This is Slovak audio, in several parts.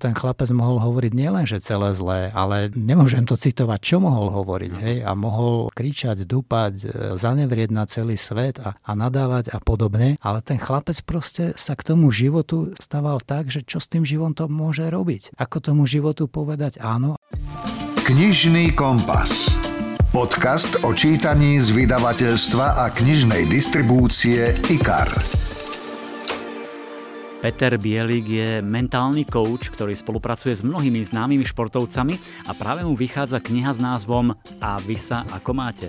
ten chlapec mohol hovoriť nielen, že celé zlé, ale nemôžem to citovať, čo mohol hovoriť. Hej? A mohol kričať, dupať, zanevrieť na celý svet a nadávať a podobne. Ale ten chlapec proste sa k tomu životu staval tak, že čo s tým životom môže robiť. Ako tomu životu povedať áno. Knižný kompas. Podcast o čítaní z vydavateľstva a knižnej distribúcie IKAR. Peter Bielik je mentálny coach, ktorý spolupracuje s mnohými známymi športovcami a práve mu vychádza kniha s názvom A vy sa ako máte?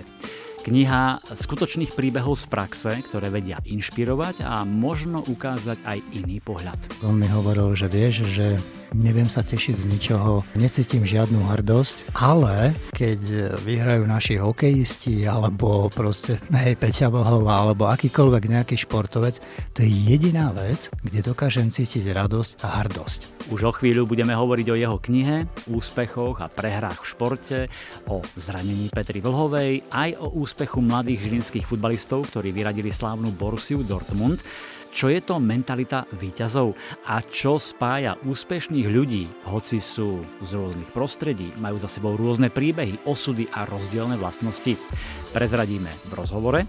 Kniha skutočných príbehov z praxe, ktoré vedia inšpirovať a možno ukázať aj iný pohľad. On mi hovoril, že vieš, že neviem sa tešiť z ničoho, necítim žiadnu hrdosť, ale keď vyhrajú naši hokejisti alebo proste Peťa Vlhová alebo akýkoľvek nejaký športovec, to je jediná vec, kde dokážem cítiť radosť a hrdosť. Už o chvíľu budeme hovoriť o jeho knihe, úspechoch a prehrách v športe, o zranení Petry Vlhovej, aj o úspechu mladých žilinských futbalistov, ktorí vyradili slávnu Borussiu Dortmund. Čo je to mentalita víťazov a čo spája úspešných ľudí, hoci sú z rôznych prostredí, majú za sebou rôzne príbehy, osudy a rozdielne vlastnosti. Prezradíme v rozhovore.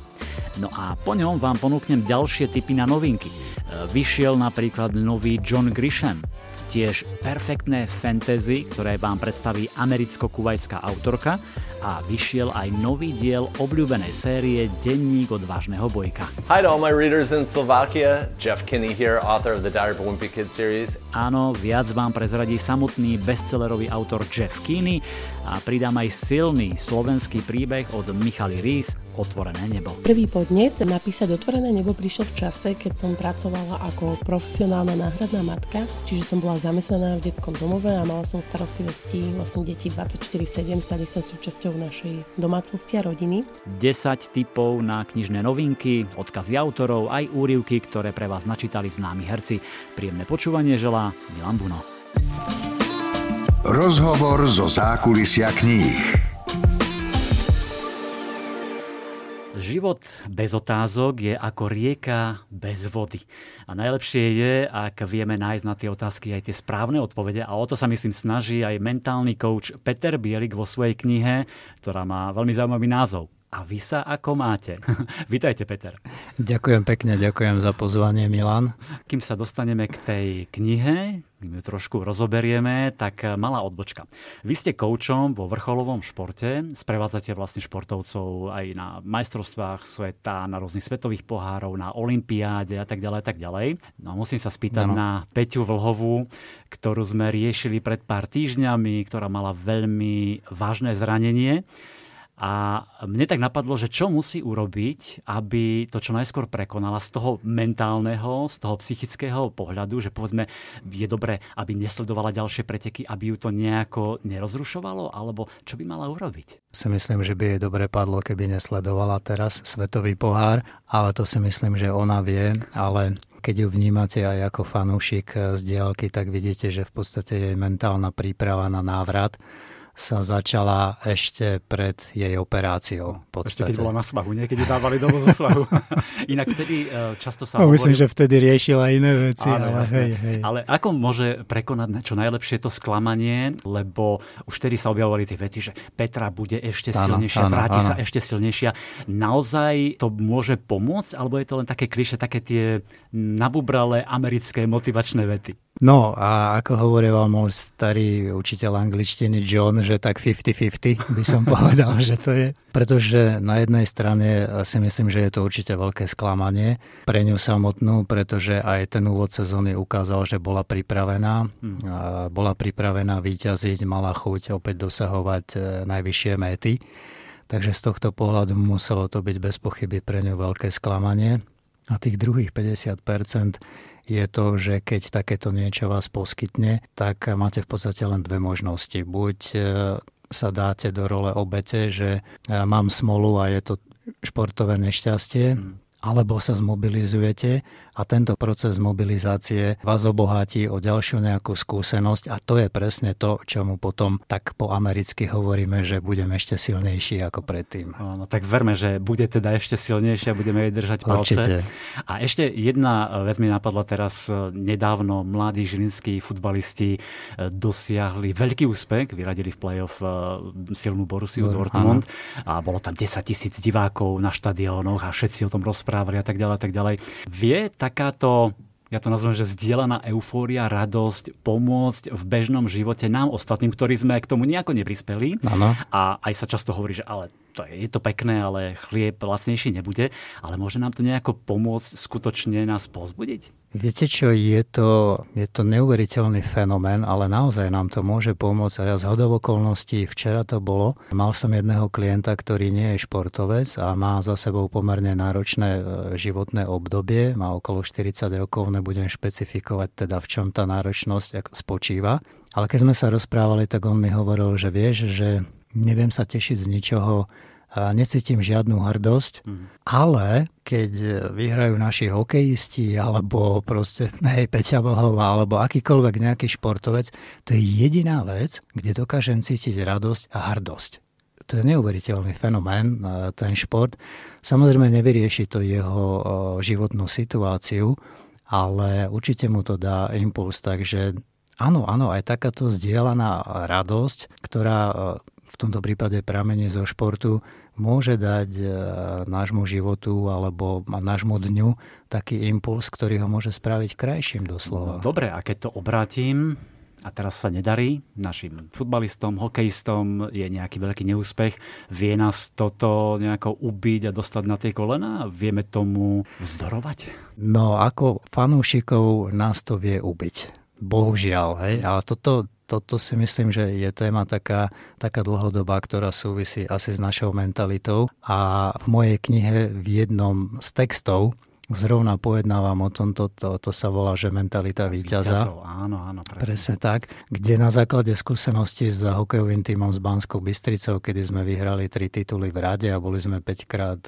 No a po ňom vám ponúknem ďalšie tipy na novinky. Vyšiel napríklad nový John Grisham, tiež perfektné fantasy, ktoré vám predstaví americko-kuvajská autorka a vyšiel aj nový diel obľúbenej série Denník odvážneho bojka. Hi to all my readers in Slovakia. Jeff Kinney here, author of the Diary of a Wimpy Kid series. Áno, viac vám prezradí samotný bestsellerový autor Jeff Kinney a pridám aj silný slovenský príbeh od Michaly Ries, Otvorené nebo. Prvý podnet napísať Otvorené nebo prišiel v čase, keď som pracovala ako profesionálna náhradná matka, čiže som bola zamestnaná v detskom domove a mala som starostlivosti vlastne deti 24/7, stali sa súčasťou našej domácnosti a rodiny. 10 tipov na knižné novinky, odkazy autorov, aj úryvky, ktoré pre vás načítali známi herci. Príjemné počúvanie želá Milan Buno. Rozhovor zo zákulisia kníh. Život bez otázok je ako rieka bez vody. A najlepšie je, ak vieme nájsť na tie otázky aj tie správne odpovede. A o to sa myslím snaží aj mentálny coach Peter Bielik vo svojej knihe, ktorá má veľmi zaujímavý názov. A vy sa ako máte? Vítajte, Peter. Ďakujem pekne, ďakujem za pozvanie, Milan. Kým sa dostaneme k tej knihe, my ju trošku rozoberieme, tak malá odbočka. Vy ste koučom vo vrcholovom športe, sprevádzate vlastne športovcov aj na majstrovstvách sveta, na rôznych svetových pohárov, na olympiáde a tak ďalej, tak ďalej. No a musím sa spýtať na Peťu Vlhovú, ktorú sme riešili pred pár týždňami, ktorá mala veľmi vážne zranenie. A mne tak napadlo, že čo musí urobiť, aby to čo najskôr prekonala z toho mentálneho, z toho psychického pohľadu, že povedzme, je dobre, aby nesledovala ďalšie preteky, aby ju to nejako nerozrušovalo, alebo čo by mala urobiť? Si myslím, že by jej dobre padlo, keby nesledovala teraz svetový pohár, ale to si myslím, že ona vie, ale keď ju vnímate aj ako fanúšik z diaľky, tak vidíte, že v podstate jej mentálna príprava na návrat sa začala ešte pred jej operáciou. Ešte keď bola na svahu, niekedy dávali dolu zo svahu. Inak vtedy často sa hovorí... Myslím, že vtedy riešila iné veci. Áno, ale, hej. Ale ako môže prekonať čo najlepšie to sklamanie, lebo už vtedy sa objavovali tie vety, že Petra bude ešte silnejšia, vráti sa ešte silnejšia. Naozaj to môže pomôcť, alebo je to len také klišé, také tie nabubralé americké motivačné vety? No a ako hovoril môj starý učiteľ angličtiny John, že tak 50-50 by som povedal, že to je. Pretože na jednej strane si myslím, že je to určite veľké sklamanie pre ňu samotnú, pretože aj ten úvod sezóny ukázal, že bola pripravená. Bola pripravená víťaziť, mala chuť opäť dosahovať najvyššie méty. Takže z tohto pohľadu muselo to byť bez pochyby pre ňu veľké sklamanie. A tých druhých 50% je to, že keď takéto niečo vás poskytne, tak máte v podstate len dve možnosti. Buď sa dáte do role obete, že mám smolu a je to športové nešťastie, alebo sa zmobilizujete a tento proces mobilizácie vás obohatí o ďalšiu nejakú skúsenosť a to je presne to, čo mu potom tak po americky hovoríme, že budeme ešte silnejší ako predtým. No tak verme, že bude teda ešte silnejšia, budeme jej držať palce. Určite. A ešte jedna vec mi napadla teraz, nedávno mladí žilinskí futbalisti dosiahli veľký úspech, vyradili v play-off silnú Borussiu Dortmund a bolo tam 10 000 divákov na štadiónoch a všetci o tom rozprávali a tak ďalej, tak ďalej. Vie takáto, ja to nazvem, že zdieľaná eufória, radosť pomôcť v bežnom živote nám ostatným, ktorí sme k tomu nejako neprispeli. Ano. A aj sa často hovorí, že ale to je to pekné, ale chlieb lacnejší nebude, ale môže nám to nejako pomôcť skutočne nás povzbudiť? Viete čo, je to neuveriteľný fenomén, ale naozaj nám to môže pomôcť. A ja zhodou okolností, včera to bolo, mal som jedného klienta, ktorý nie je športovec a má za sebou pomerne náročné životné obdobie, má okolo 40 rokov, nebudem špecifikovať teda v čom tá náročnosť spočíva. Ale keď sme sa rozprávali, tak on mi hovoril, že vieš, že neviem sa tešiť z ničoho, necítim žiadnu hrdosť, ale keď vyhrajú naši hokejisti alebo proste Peťa Vlhová alebo akýkoľvek nejaký športovec, to je jediná vec, kde dokážem cítiť radosť a hrdosť. To je neuveriteľný fenomén, ten šport. Samozrejme nevyrieši to jeho životnú situáciu, ale určite mu to dá impuls, takže áno, aj takáto zdieľaná radosť, ktorá v tomto prípade pramene zo športu, môže dať nášmu životu alebo nášmu dňu taký impuls, ktorý ho môže spraviť krajším doslova. Dobre, a keď to obrátim a teraz sa nedarí našim futbalistom, hokejistom, je nejaký veľký neúspech, vie nás toto nejako ubiť a dostať na tie kolena? Vieme tomu vzdorovať? No, ako fanúšikov nás to vie ubiť. Bohužiaľ, hej, ale toto si myslím, že je téma taká dlhodobá, ktorá súvisí asi s našou mentalitou. A v mojej knihe v jednom z textov zrovna pojednávam o tomto, to sa volá, že Mentalita víťaza. Áno, presne tak, kde na základe skúsenosti s hokejovým tímom z Banskou Bystricou, kedy sme vyhrali 3 tituly v rade a boli sme 5-krát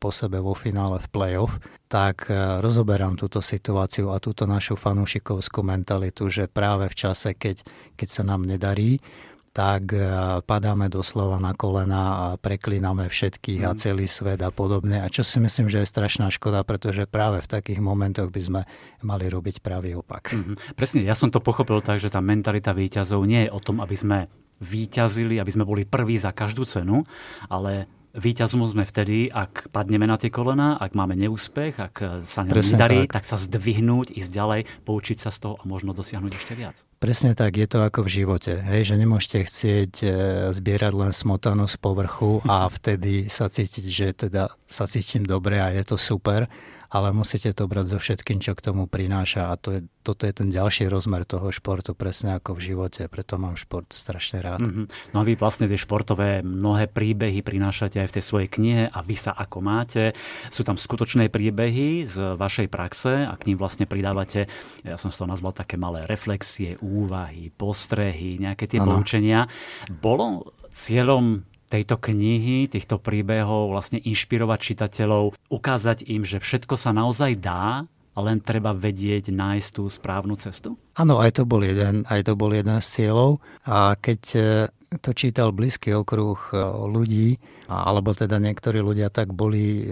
po sebe vo finále v play-off, tak rozoberám túto situáciu a túto našu fanúšikovskú mentalitu, že práve v čase, keď sa nám nedarí, tak padáme doslova na kolena a preklíname všetkých a celý svet a podobne. A čo si myslím, že je strašná škoda, pretože práve v takých momentoch by sme mali robiť pravý opak. Presne, ja som to pochopil tak, že tá mentalita víťazov nie je o tom, aby sme víťazili, aby sme boli prví za každú cenu, ale víťazom sme vtedy, ak padneme na tie kolená, ak máme neúspech, ak sa nám nedarí, tak sa zdvihnúť, ísť ďalej, poučiť sa z toho a možno dosiahnuť ešte viac. Presne tak, je to ako v živote, hej, že nemôžete chcieť zbierať len smotanu z povrchu a vtedy sa cítiť, že teda sa cítim dobre a je to super, ale musíte to brať so všetkým, čo k tomu prináša a toto je ten ďalší rozmer toho športu, presne ako v živote, preto mám šport strašne rád. No a vy vlastne tie športové mnohé príbehy prinášate aj v tej svojej knihe A vy sa ako máte? Sú tam skutočné príbehy z vašej praxe a k ním vlastne pridávate, ja som z toho nazval také malé reflexie, úvahy, postrehy, nejaké tie poučenia. Bolo cieľom tejto knihy, týchto príbehov vlastne inšpirovať čitateľov, ukázať im, že všetko sa naozaj dá, len treba vedieť nájsť tú správnu cestu? Áno, aj to bol jeden z cieľov. A keď to čítal blízky okruh ľudí, alebo teda niektorí ľudia tak boli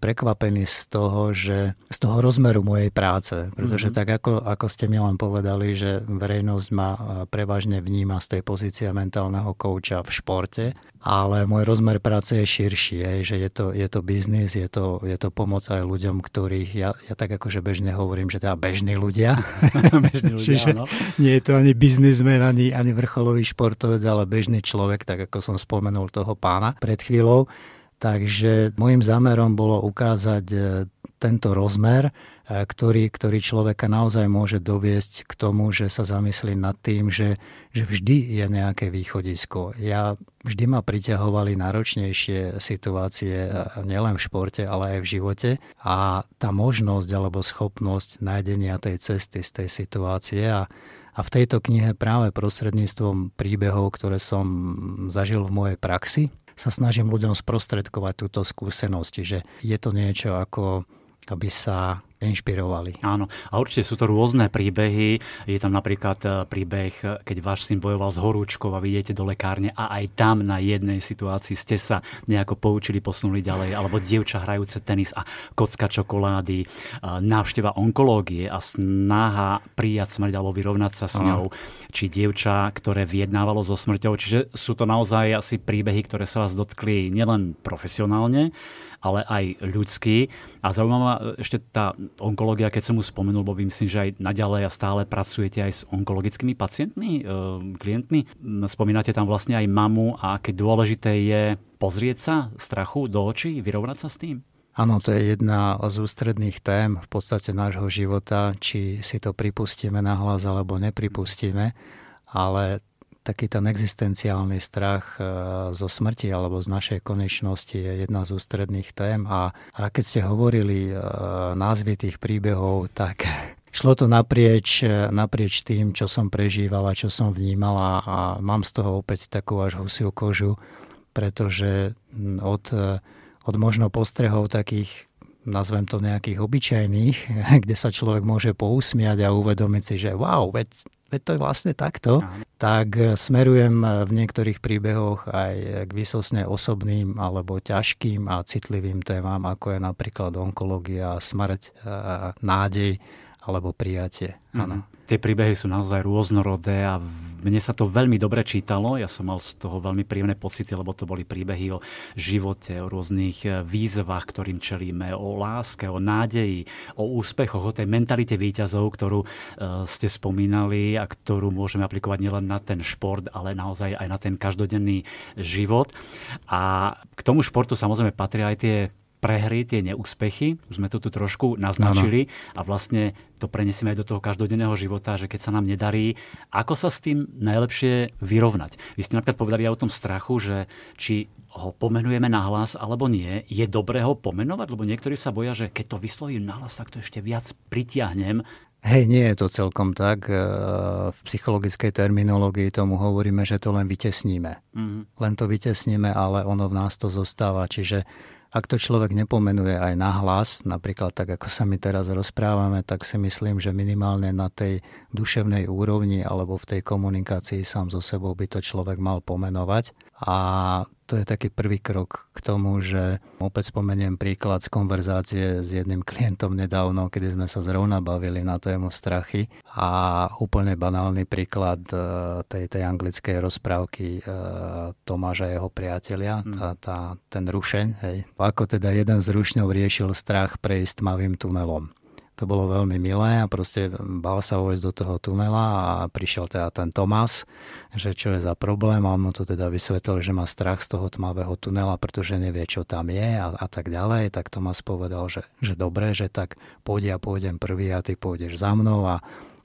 prekvapení z toho rozmeru mojej práce. Pretože tak ako ste mi len povedali, že verejnosť ma prevažne vníma z tej pozície mentálneho kouča v športe, ale môj rozmer práce je širší, že je to biznis, je to pomoc aj ľuďom, ktorých ja tak akože bežne hovorím, že teda bežní ľudia. Čiže nie je to ani biznismen, ani vrcholový športovec, ale bežný človek, tak ako som spomenul toho pána pred chvíľou. Takže môjim zámerom bolo ukázať tento rozmer, ktorý človeka naozaj môže doviesť k tomu, že sa zamyslí nad tým, že vždy je nejaké východisko. Vždy ma priťahovali náročnejšie situácie nielen v športe, ale aj v živote a tá možnosť alebo schopnosť nájdenia tej cesty z tej situácie a v tejto knihe práve prostredníctvom príbehov, ktoré som zažil v mojej praxi, sa snažím ľuďom sprostredkovať túto skúsenosť. Čiže je to niečo ako aby sa inšpirovali. Áno, a určite sú to rôzne príbehy. Je tam napríklad príbeh, keď váš syn bojoval s horúčkou a vy idete do lekárne a aj tam na jednej situácii ste sa nejako poučili, posunuli ďalej. Alebo dievča hrajúce tenis a kocka čokolády, návšteva onkológie a snaha prijať smrť alebo vyrovnať sa s ňou. Či dievča, ktoré vyjednávalo so smrťou. Čiže sú to naozaj asi príbehy, ktoré sa vás dotkli nielen profesionálne, ale aj ľudský. A zaujímavá ešte tá onkológia, keď som ju spomenul, bo myslím, že aj naďalej a stále pracujete aj s onkologickými pacientmi, klientmi. Spomínate tam vlastne aj mamu a aké dôležité je pozrieť sa strachu do očí, vyrovnať sa s tým? Áno, to je jedna z ústredných tém v podstate nášho života, či si to pripustíme nahlas alebo nepripustíme, ale taký ten existenciálny strach zo smrti alebo z našej konečnosti je jedna z ústredných tém. A keď ste hovorili názvy tých príbehov, tak šlo to naprieč tým, čo som prežívala, čo som vnímala a mám z toho opäť takú až husiu kožu, pretože od možno postrehov takých, nazvem to nejakých obyčajných, kde sa človek môže pousmiať a uvedomiť si, že wow, veď to je vlastne takto, tak smerujem v niektorých príbehoch aj k výsostne osobným alebo ťažkým a citlivým témam, ako je napríklad onkológia, smrť, nádej alebo prijatie. Áno. Tie príbehy sú naozaj rôznorodé a mne sa to veľmi dobre čítalo. Ja som mal z toho veľmi príjemné pocity, lebo to boli príbehy o živote, o rôznych výzvach, ktorým čelíme, o láske, o nádeji, o úspechoch, o tej mentalite víťazov, ktorú ste spomínali a ktorú môžeme aplikovať nielen na ten šport, ale naozaj aj na ten každodenný život. A k tomu športu samozrejme patria aj tie prehry, tie neúspechy, už sme to tu trošku naznačili a vlastne to prenesieme aj do toho každodenného života, že keď sa nám nedarí, ako sa s tým najlepšie vyrovnať. Vy ste napríklad povedali aj o tom strachu, že či ho pomenujeme nahlas alebo nie, je dobré ho pomenovať, lebo niektorí sa boja, že keď to vyslovím nahlas, tak to ešte viac pritiahnem. Hej, nie je to celkom tak. V psychologickej terminológii tomu hovoríme, že to len vytesníme. Len to vytesníme, ale ono v nás to zostáva, čiže ak to človek nepomenuje aj nahlas, napríklad tak, ako sa my teraz rozprávame, tak si myslím, že minimálne na tej duševnej úrovni alebo v tej komunikácii sám so sebou by to človek mal pomenovať. A to je taký prvý krok k tomu, že opäť spomeniem príklad z konverzácie s jedným klientom nedávno, kedy sme sa zrovna bavili na tému strachy a úplne banálny príklad tej anglickej rozprávky Tomáša a jeho priatelia, ten rušeň, hej. Ako teda jeden z rušňov riešil strach prejsť tmavým tunelom. To bolo veľmi milé a proste bál sa vojsť do toho tunela a prišiel teda ten Tomás, že čo je za problém a on mu to teda vysvetlil, že má strach z toho tmavého tunela, pretože nevie, čo tam je a tak ďalej. Tak Tomás povedal, že dobre, že tak pôjdem prvý a ty pôjdeš za mnou a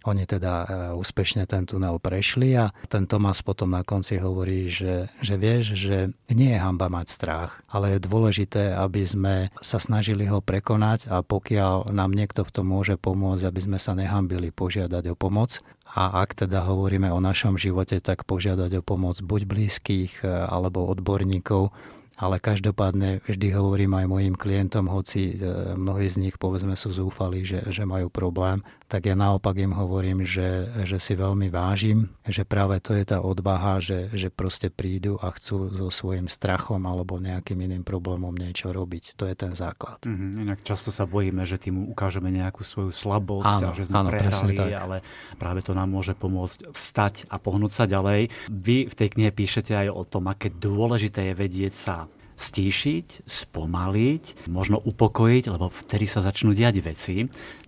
oni teda úspešne ten tunel prešli a ten Tomás potom na konci hovorí, že vieš, že nie je hanba mať strach, ale je dôležité, aby sme sa snažili ho prekonať a pokiaľ nám niekto v tom môže pomôcť, aby sme sa nehambili požiadať o pomoc. A ak teda hovoríme o našom živote, tak požiadať o pomoc buď blízkych alebo odborníkov, ale každopádne vždy hovorím aj mojim klientom, hoci mnohí z nich povedzme sú zúfali, že majú problém, tak ja naopak im hovorím, že si veľmi vážim, že práve to je tá odvaha, že proste prídu a chcú so svojím strachom alebo nejakým iným problémom niečo robiť. To je ten základ. Inak často sa bojíme, že tým ukážeme nejakú svoju slabosť, áno, a že sme prehrali, ale práve to nám môže pomôcť vstať a pohnúť sa ďalej. Vy v tej knihe píšete aj o tom, aké dôležité je vedieť sa stíšiť, spomaliť, možno upokojiť, lebo vtedy sa začnú diať veci.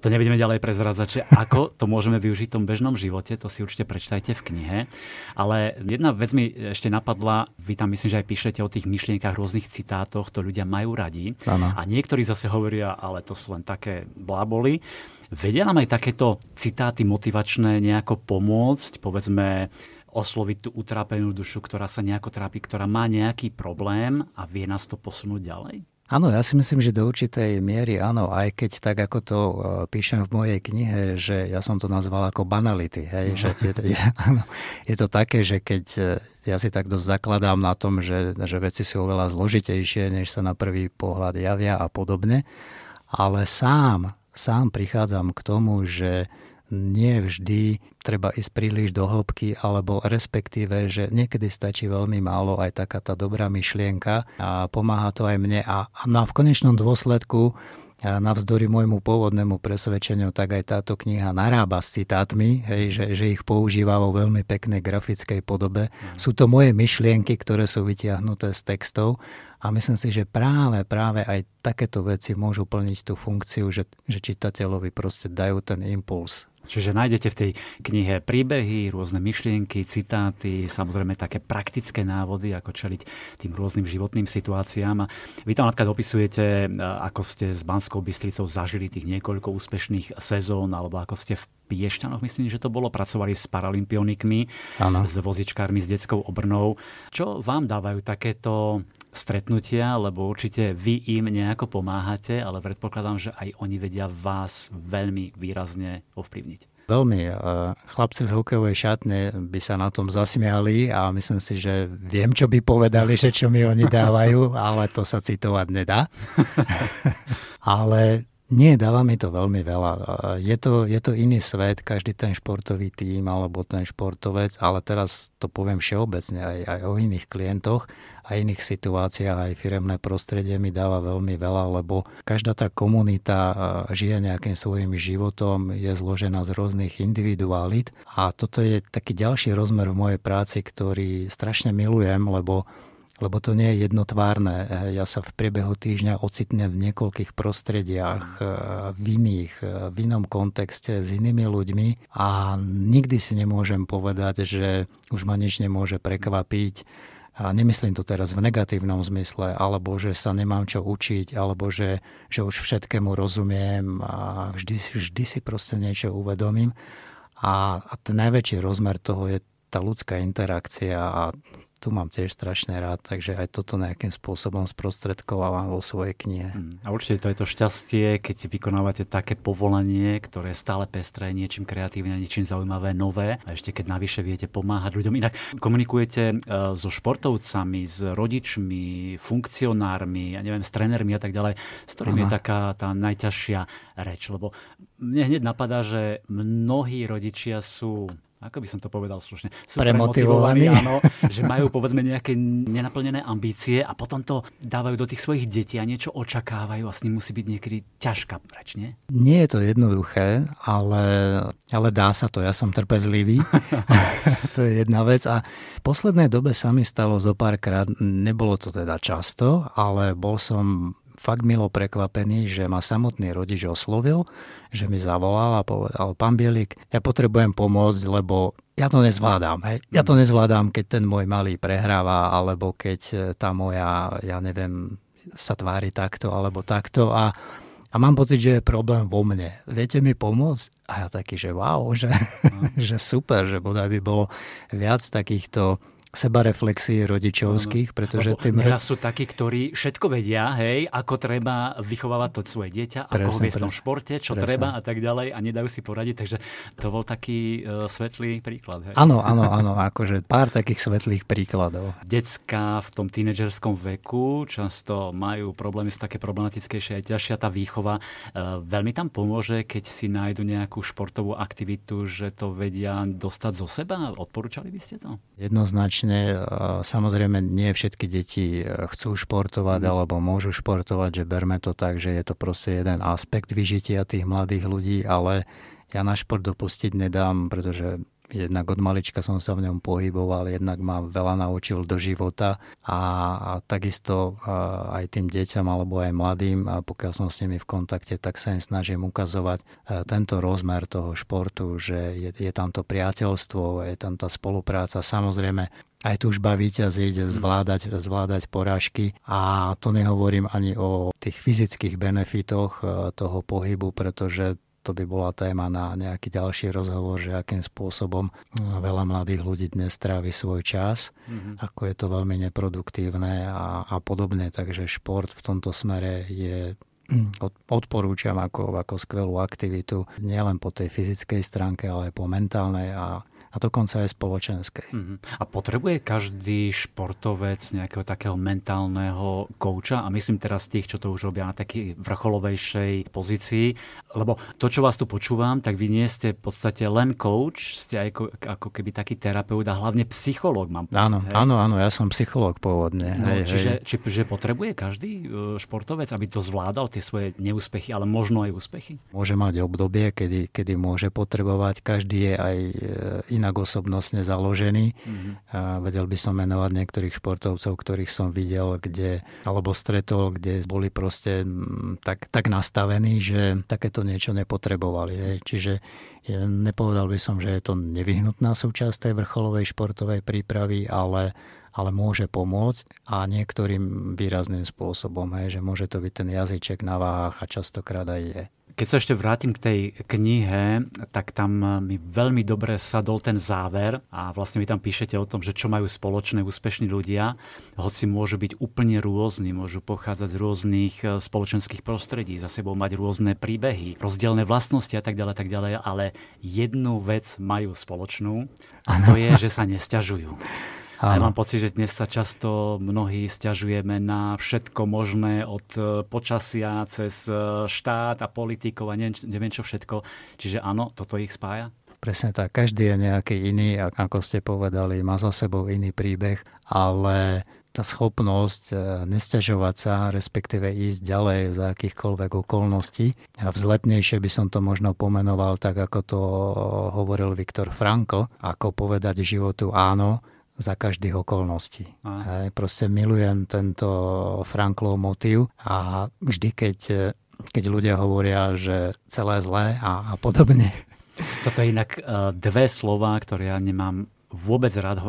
To nebudeme ďalej prezrádzať, že ako to môžeme využiť v tom bežnom živote, to si určite prečtajte v knihe. Ale jedna vec mi ešte napadla, vy tam myslím, že aj píšete o tých myšlienkach, rôznych citátoch, to ľudia majú radi. Ano. A niektorí zase hovoria, ale to sú len také bláboli. Vedia nám aj takéto citáty motivačné nejako pomôcť, povedzme osloviť tú utrápenú dušu, ktorá sa nejako trápi, ktorá má nejaký problém a vie nás to posunúť ďalej? Áno, ja si myslím, že do určitej miery áno, aj keď tak, ako to píšem v mojej knihe, že ja som to nazval ako banality. Hej, no. Že je to také, že keď ja si tak dosť zakladám na tom, že veci sú oveľa zložitejšie, než sa na prvý pohľad javia a podobne, ale sám prichádzam k tomu, že nie vždy treba ísť príliš do hĺbky, alebo respektíve, že niekedy stačí veľmi málo aj taká tá dobrá myšlienka a pomáha to aj mne a v konečnom dôsledku navzdory môjmu pôvodnému presvedčeniu, tak aj táto kniha narába s citátmi, hej, že ich používa vo veľmi peknej grafickej podobe. Sú to moje myšlienky, ktoré sú vytiahnuté z textov a myslím si, že práve aj takéto veci môžu plniť tú funkciu, že čitateľovi proste dajú ten impuls. Čiže nájdete v tej knihe príbehy, rôzne myšlienky, citáty, samozrejme také praktické návody, ako čeliť tým rôznym životným situáciám. A vy tam napríklad opisujete, ako ste s Banskou Bystricou zažili tých niekoľko úspešných sezón, alebo ako ste v Piešťanoch, myslím, že to bolo, pracovali s paralympionikmi, s vozičkármi, s detskou obrnou. Čo vám dávajú takéto stretnutia, lebo určite vy im nejako pomáhate, ale predpokladám, že aj oni vedia vás veľmi výrazne ovplyvniť. Veľmi. Chlapci z hokejovej šatne by sa na tom zasmiali a myslím si, že viem, čo by povedali, že čo mi oni dávajú, ale to sa citovať nedá. Ale nie, dáva mi to veľmi veľa. Je to iný svet, každý ten športový tím alebo ten športovec, ale teraz to poviem všeobecne aj o iných klientoch a iných situáciách, aj firemné prostredie mi dáva veľmi veľa, lebo každá tá komunita žije nejakým svojím životom, je zložená z rôznych individualít a toto je taký ďalší rozmer v mojej práci, ktorý strašne milujem, lebo to nie je jednotvárne. Ja sa v priebehu týždňa ocitnem v niekoľkých prostrediach, v inom kontexte, s inými ľuďmi a nikdy si nemôžem povedať, že už ma nič nemôže prekvapiť. A nemyslím to teraz v negatívnom zmysle, alebo že sa nemám čo učiť, alebo že už všetkému rozumiem a vždy si proste niečo uvedomím. A ten najväčší rozmer toho je tá ľudská interakcia a tu mám tiež strašne rád, takže aj toto nejakým spôsobom sprostredkovávam vo svojej knihe. A určite to je to šťastie, keď vykonávate také povolanie, ktoré je stále pestré, niečím kreatívne, niečím zaujímavé, nové. A ešte keď navyše viete pomáhať ľuďom. Inak komunikujete so športovcami, s rodičmi, funkcionármi, s trénermi a tak ďalej. S ktorými je taká tá najťažšia reč. Lebo mne hneď napadá, že mnohí rodičia sú... ako by som to povedal slušne, sú premotivovaní, áno, že majú povedzme nejaké nenaplnené ambície a potom to dávajú do tých svojich detí a niečo očakávajú a s ním musí byť niekedy ťažká preč, nie? Nie je to jednoduché, ale dá sa to, ja som trpezlivý. To je jedna vec a v poslednej dobe sa mi stalo zo párkrát, nebolo to teda často, ale bol som fakt milo prekvapený, že ma samotný rodič oslovil, že mi zavolal a povedal: pán Bielik, ja potrebujem pomôcť, lebo ja to nezvládam. Hej. Ja to nezvládam, keď ten môj malý prehráva, alebo keď tá moja, sa tvári takto, alebo takto a mám pocit, že je problém vo mne. Viete mi pomôcť? A ja taký, že wow, že super, že bodaj by bolo viac takýchto sebareflexie rodičovských, pretože... Teraz sú takí, ktorí všetko vedia, hej, ako treba vychovávať to svoje dieťa, ako ho vie v tom športe, čo treba a tak ďalej a nedajú si poradiť, takže to bol taký svetlý príklad. Hej. Áno, akože pár takých svetlých príkladov. Decká v tom tínedžerskom veku často majú problémy, sú také problematickejšie, aj ťažšia tá výchova. Veľmi tam pomôže, keď si nájdu nejakú športovú aktivitu, že to vedia dostať zo seba. Odporúčali by ste to? Jednoznačne. Samozrejme, nie všetky deti chcú športovať alebo môžu športovať, že berme to tak, že je to proste jeden aspekt vyžitia tých mladých ľudí, ale ja na šport dopustiť nedám, pretože jednak od malička som sa v ňom pohyboval, jednak ma veľa naučil do života a takisto aj tým deťam alebo aj mladým, a pokiaľ som s nimi v kontakte, tak sa im snažím ukazovať tento rozmer toho športu, že je tam to priateľstvo, je tam tá spolupráca, samozrejme aj túžba víťaziť, zvládať porážky a to nehovorím ani o tých fyzických benefitoch toho pohybu, pretože to by bola téma na nejaký ďalší rozhovor, že akým spôsobom veľa mladých ľudí dnes trávi svoj čas, ako je to veľmi neproduktívne a podobne. Takže šport v tomto smere je... odporúčam ako skvelú aktivitu, nielen po tej fyzickej stránke, ale aj po mentálnej a dokonca aj spoločenskej. A potrebuje každý športovec nejakého takého mentálneho kouča? A myslím teraz tých, čo to už robia na takej vrcholovejšej pozícii. Lebo to, čo vás tu počúvam, tak vy nie ste v podstate len kouč, ste aj ako keby taký terapeut a hlavne psychológ, mám pocit. Áno, ja som psychológ pôvodne. No, čiže potrebuje každý športovec, aby to zvládal, tie svoje neúspechy, ale možno aj úspechy? Môže mať obdobie, kedy môže potrebovať. Každý je aj inak osobnostne založený. A vedel by som menovať niektorých športovcov, ktorých som videl, kde boli proste tak nastavení, že takéto niečo nepotrebovali. Čiže nepovedal by som, že je to nevyhnutná súčasť tej vrcholovej športovej prípravy, ale môže pomôcť a niektorým výrazným spôsobom, že môže to byť ten jazyček na váhach a častokrát aj je. Keď sa ešte vrátim k tej knihe, tak tam mi veľmi dobre sadol ten záver a vlastne vy tam píšete o tom, že čo majú spoločné úspešní ľudia, hoci môžu byť úplne rôzni, môžu pochádzať z rôznych spoločenských prostredí, za sebou mať rôzne príbehy, rozdielne vlastnosti a tak ďalej, ale jednu vec majú spoločnú a to je, že sa nesťažujú. A mám pocit, že dnes sa často mnohí sťažujeme na všetko možné od počasia cez štát a politikov a neviem čo všetko. Čiže áno, toto ich spája? Presne tak. Každý je nejaký iný, ako ste povedali, má za sebou iný príbeh, ale tá schopnosť nesťažovať sa, respektíve ísť ďalej za akýchkoľvek okolností. A vzletnejšie by som to možno pomenoval tak, ako to hovoril Viktor Frankl, ako povedať životu áno, za každých okolností. Proste milujem tento Franklov motív a vždy, keď ľudia hovoria, že celé zlé a podobne. Toto je inak dve slová, ktoré ja nemám vôbec rád,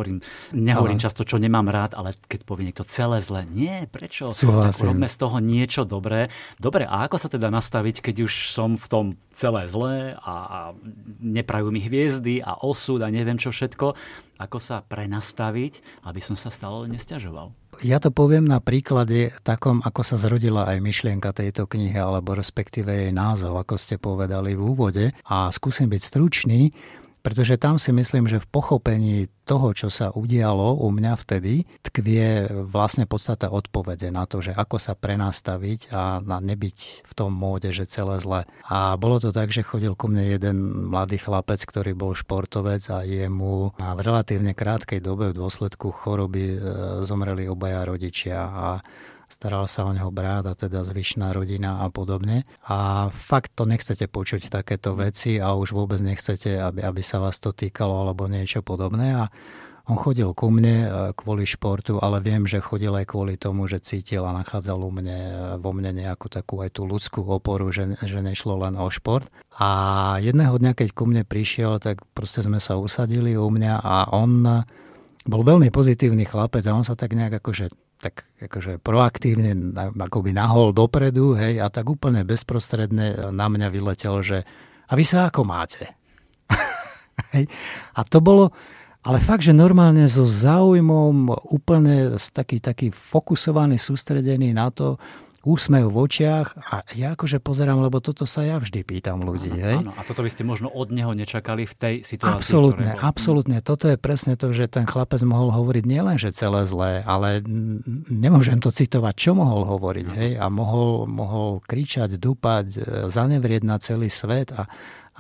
nehovorím často, čo nemám rád, ale keď povie niekto celé zle, nie, prečo? Súhlasím. Tak robme z toho niečo dobré. Dobre, a ako sa teda nastaviť, keď už som v tom celé zlé a neprajú mi hviezdy a osud a neviem čo všetko? Ako sa prenastaviť, aby som sa stále nesťažoval? Ja to poviem na príklade takom, ako sa zrodila aj myšlienka tejto knihy, alebo respektíve jej názov, ako ste povedali v úvode. A skúsim byť stručný, pretože tam si myslím, že v pochopení toho, čo sa udialo u mňa vtedy, tkvie vlastne podstata odpovede na to, že ako sa prenastaviť a nebyť v tom móde, že celé zle. A bolo to tak, že chodil ku mne jeden mladý chlapec, ktorý bol športovec a jemu v relatívne krátkej dobe v dôsledku choroby zomreli obaja rodičia a staral sa o neho brat a teda zvyšná rodina a podobne. A fakt to nechcete počuť takéto veci a už vôbec nechcete, aby sa vás to týkalo alebo niečo podobné. A on chodil ku mne kvôli športu, ale viem, že chodil aj kvôli tomu, že cítil a nachádzal vo mne nejakú takú aj tú ľudskú oporu, že nešlo len o šport. A jedného dňa, keď ku mne prišiel, tak proste sme sa usadili u mňa a on bol veľmi pozitívny chlapec a on sa tak nejak akože proaktívne akoby nahol dopredu, a tak úplne bezprostredne na mňa vyletel, že a vy sa ako máte? A to bolo, ale fakt, že normálne so záujmom, úplne taký fokusovaný, sústredený na to, úsmev v očiach a ja akože pozerám, lebo toto sa ja vždy pýtam ľudí. Áno, a toto by ste možno od neho nečakali v tej situácii. Absolútne. Toto je presne to, že ten chlapec mohol hovoriť nielen, že celé zlé, ale nemôžem to citovať, čo mohol hovoriť. A mohol kričať, dúpať, zanevrieť na celý svet a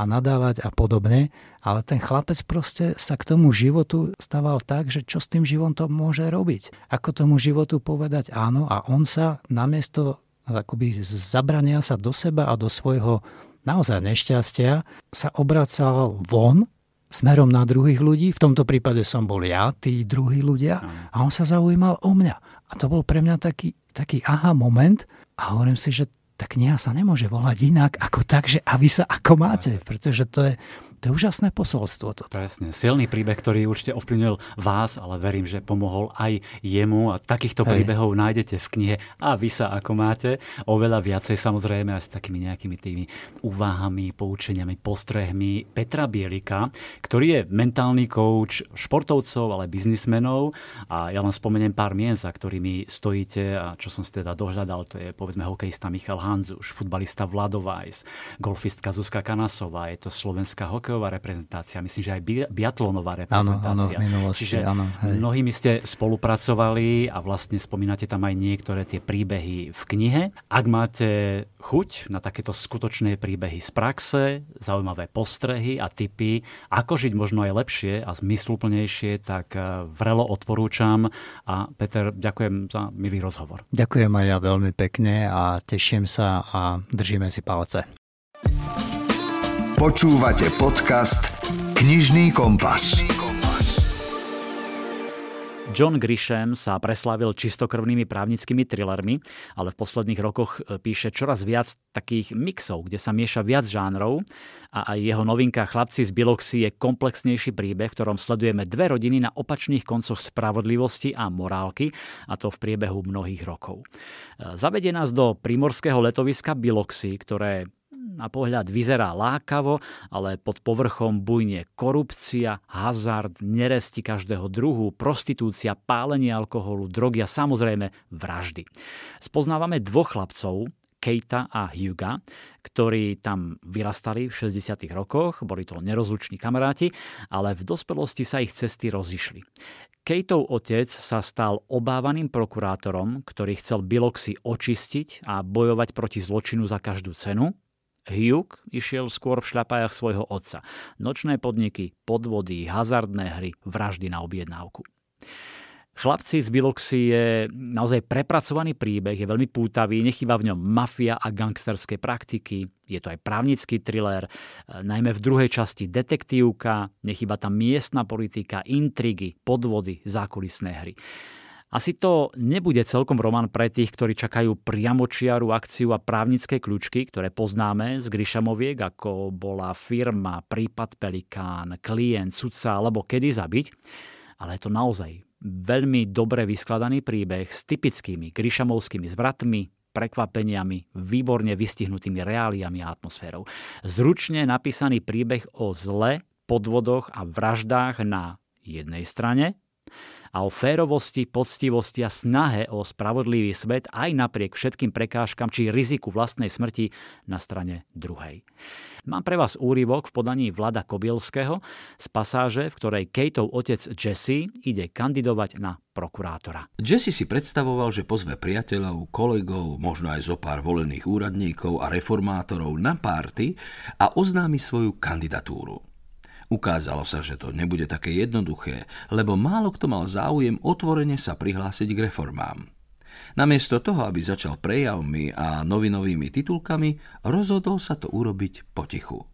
nadávať a podobne, ale ten chlapec proste sa k tomu životu staval tak, že čo s tým životom môže robiť. Ako tomu životu povedať áno a on sa namiesto akoby zabrania sa do seba a do svojho naozaj nešťastia sa obracal von smerom na druhých ľudí. V tomto prípade som bol ja, tí druhí ľudia a on sa zaujímal o mňa. A to bol pre mňa taký aha moment a hovorím si, že tá kniha sa nemôže volať inak ako tak, že a vy sa ako máte, pretože to je To je úžasné posolstvo toto. Presne. Silný príbeh, ktorý určite ovplyvnil vás, ale verím, že pomohol aj jemu. A takýchto príbehov nájdete v knihe A vy sa ako máte? Oveľa viacej samozrejme aj s takými nejakými tými úvahami, poučeniami, postrehmi Petra Bielika, ktorý je mentálny kouč športovcov, ale biznismenov. A ja len spomeniem pár mien, za ktorými stojíte a čo som si teda dohľadal, to je povedzme hokejista Michal Hanzuš, futbalista Vlado Weiss, golfistka Zuzka Kanasová, je to slovenská hokejová reprezentácia, myslím, že aj biatlonová reprezentácia. Áno, mnohými ste spolupracovali a vlastne spomínate tam aj niektoré tie príbehy v knihe. Ak máte chuť na takéto skutočné príbehy z praxe, zaujímavé postrehy a tipy, ako žiť možno aj lepšie a zmysluplnejšie, tak vrelo odporúčam. A Peter, ďakujem za milý rozhovor. Ďakujem aj ja veľmi pekne a teším sa a držíme si palce. Počúvate podcast Knižný kompas. John Grisham sa preslávil čistokrvnými právnickými thrillermi, ale v posledných rokoch píše čoraz viac takých mixov, kde sa mieša viac žánrov a aj jeho novinka Chlapci z Biloxi je komplexnejší príbeh, v ktorom sledujeme dve rodiny na opačných koncoch spravodlivosti a morálky, a to v priebehu mnohých rokov. Zavedie nás do primorského letoviska Biloxi, ktoré na pohľad vyzerá lákavo, ale pod povrchom bujne korupcia, hazard, neresti každého druhu, prostitúcia, pálenie alkoholu, drogy a samozrejme vraždy. Spoznávame dvoch chlapcov, Kejta a Huga, ktorí tam vyrastali v 60. rokoch, boli to nerozluční kamaráti, ale v dospelosti sa ich cesty rozišli. Kejtov otec sa stal obávaným prokurátorom, ktorý chcel Biloxi očistiť a bojovať proti zločinu za každú cenu. Hugh išiel skôr v šľapajách svojho otca. Nočné podniky, podvody, hazardné hry, vraždy na objednávku. Chlapci z Biloxi je naozaj prepracovaný príbeh, je veľmi pútavý, nechýba v ňom mafia a gangsterské praktiky, je to aj právnický thriller, najmä v druhej časti detektívka, nechýba tam miestna politika, intrigy, podvody, zákulisné hry. Asi to nebude celkom román pre tých, ktorí čakajú priamočiaru akciu a právnické kľúčky, ktoré poznáme z Grishamoviek, ako bola Firma, Prípad Pelikán, Klient, Sudca alebo Kedy zabiť. Ale je to naozaj veľmi dobre vyskladaný príbeh s typickými grishamovskými zvratmi, prekvapeniami, výborne vystihnutými reáliami a atmosférou. Zručne napísaný príbeh o zle, podvodoch a vraždách na jednej strane a o férovosti, poctivosti a snahe o spravodlivý svet aj napriek všetkým prekážkam či riziku vlastnej smrti na strane druhej. Mám pre vás úryvok v podaní Vlada Kobielského z pasáže, v ktorej Kateov otec Jesse ide kandidovať na prokurátora. Jesse si predstavoval, že pozve priateľov, kolegov, možno aj zo pár volených úradníkov a reformátorov na párty a oznámi svoju kandidatúru. Ukázalo sa, že to nebude také jednoduché, lebo málo kto mal záujem otvorene sa prihlásiť k reformám. Namiesto toho, aby začal prejavmi a novinovými titulkami, rozhodol sa to urobiť potichu.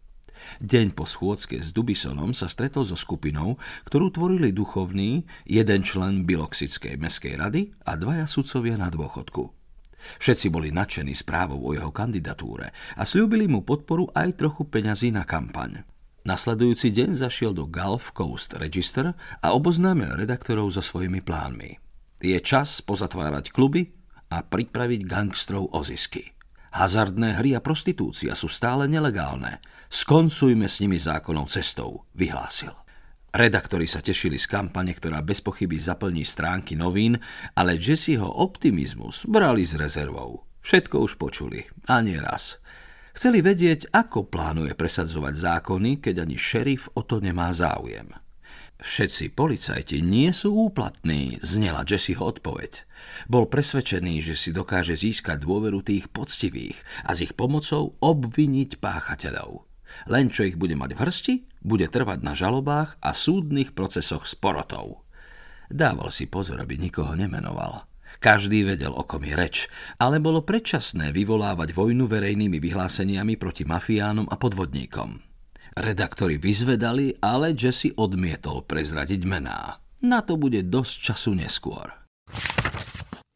Deň po schôdzke s Dubisonom sa stretol so skupinou, ktorú tvorili duchovní, jeden člen Biloxickej mestskej rady a dvaja sudcovia na dôchodku. Všetci boli nadšení správou o jeho kandidatúre a sľúbili mu podporu aj trochu peňazí na kampaň. Nasledujúci deň zašiel do Gulf Coast Register a oboznámil redaktorov so svojimi plánmi. Je čas pozatvárať kluby a pripraviť gangstrov o zisky. Hazardné hry a prostitúcia sú stále nelegálne. Skoncujme s nimi zákonnou cestou, vyhlásil. Redaktori sa tešili z kampane, ktorá bez pochyby zaplní stránky novín, ale Jesseho optimizmus brali s rezervou. Všetko už počuli, a nie raz. Chceli vedieť, ako plánuje presadzovať zákony, keď ani šerif o to nemá záujem. Všetci policajti nie sú úplatní, znela Jesseho odpoveď. Bol presvedčený, že si dokáže získať dôveru tých poctivých a s ich pomocou obviniť páchateľov. Len čo ich bude mať v hrsti, bude trvať na žalobách a súdnych procesoch s porotou. Dával si pozor, aby nikoho nemenoval. Každý vedel, o kom je reč, ale bolo predčasné vyvolávať vojnu verejnými vyhláseniami proti mafiánom a podvodníkom. Redaktori vyzvedali, ale Jesse odmietol prezradiť mená. Na to bude dosť času neskôr.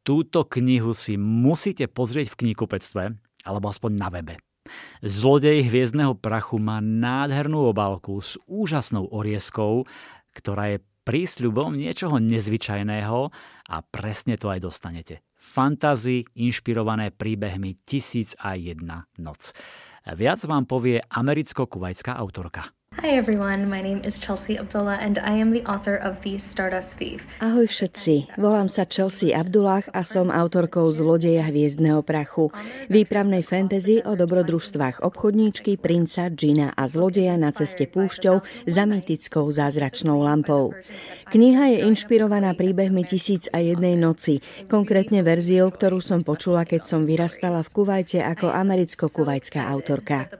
Túto knihu si musíte pozrieť v knihkupectve, alebo aspoň na webe. Zlodej hviezdneho prachu má nádhernú obálku s úžasnou orieskou, ktorá je prísľubom niečoho nezvyčajného a presne to aj dostanete. Fantasy inšpirované príbehmi 1001 noc. Viac vám povie americko-kuvajská autorka. Hi everyone, my name is Chelsea Abdullah and I am the author of The Stardust Thief. Ahoj všetci, volám sa Chelsea Abdullah a som autorkou Zlodeja hviezdneho prachu, výpravnej fantasy o dobrodružstvách obchodníčky, princa, džina a zlodeja na ceste púšťou za mýtickou zázračnou lampou. Kniha je inšpirovaná príbehmi 1001 noci, konkrétne verziou, ktorú som počula, keď som vyrastala v Kuvajte ako americko-kuvajská autorka.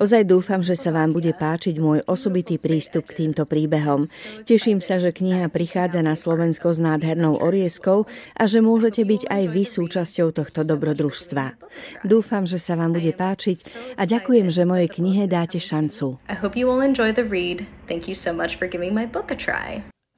Ozaj dúfam, že sa vám bude páčiť môj osobitý prístup k týmto príbehom. Teším sa, že kniha prichádza na Slovensko s nádhernou orieskou a že môžete byť aj vy súčasťou tohto dobrodružstva. Dúfam, že sa vám bude páčiť a ďakujem, že mojej knihe dáte šancu.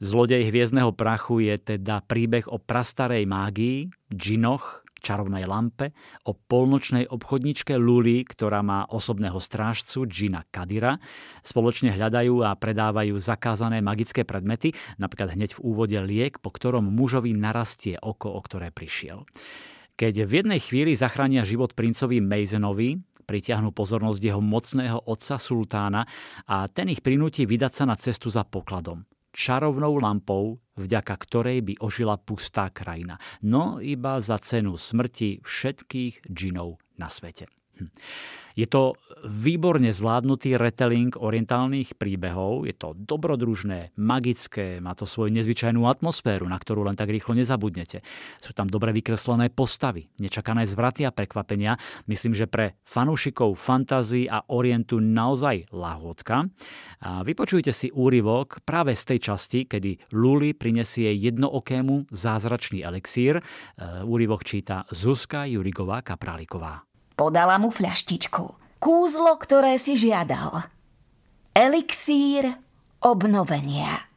Zlodej hviezdneho prachu je teda príbeh o prastarej mágii, džinoch, čarovnej lampe, o polnočnej obchodničke Luli, ktorá má osobného strážcu džina Kadira. Spoločne hľadajú a predávajú zakázané magické predmety, napríklad hneď v úvode liek, po ktorom mužovi narastie oko, o ktoré prišiel. Keď v jednej chvíli zachránia život princovi Masonovi, pritiahnu pozornosť jeho mocného otca sultána a ten ich prinúti vydať sa na cestu za pokladom. Čarovnou lampou, vďaka ktorej by ožila pustá krajina. No iba za cenu smrti všetkých džinov na svete. Je to výborne zvládnutý retelling orientálnych príbehov. Je to dobrodružné, magické, má to svoju nezvyčajnú atmosféru, na ktorú len tak rýchlo nezabudnete. Sú tam dobre vykreslené postavy, nečakané zvraty a prekvapenia. Myslím, že pre fanúšikov fantasy a orientu naozaj lahôdka. A vypočujte si úryvok práve z tej časti, kedy Luli prinesie jednookému zázračný elixír. Úryvok číta Zuzka Jurigová-Kapráliková. Podala mu fľaštičku. Kúzlo, ktoré si žiadal. Elixír obnovenia.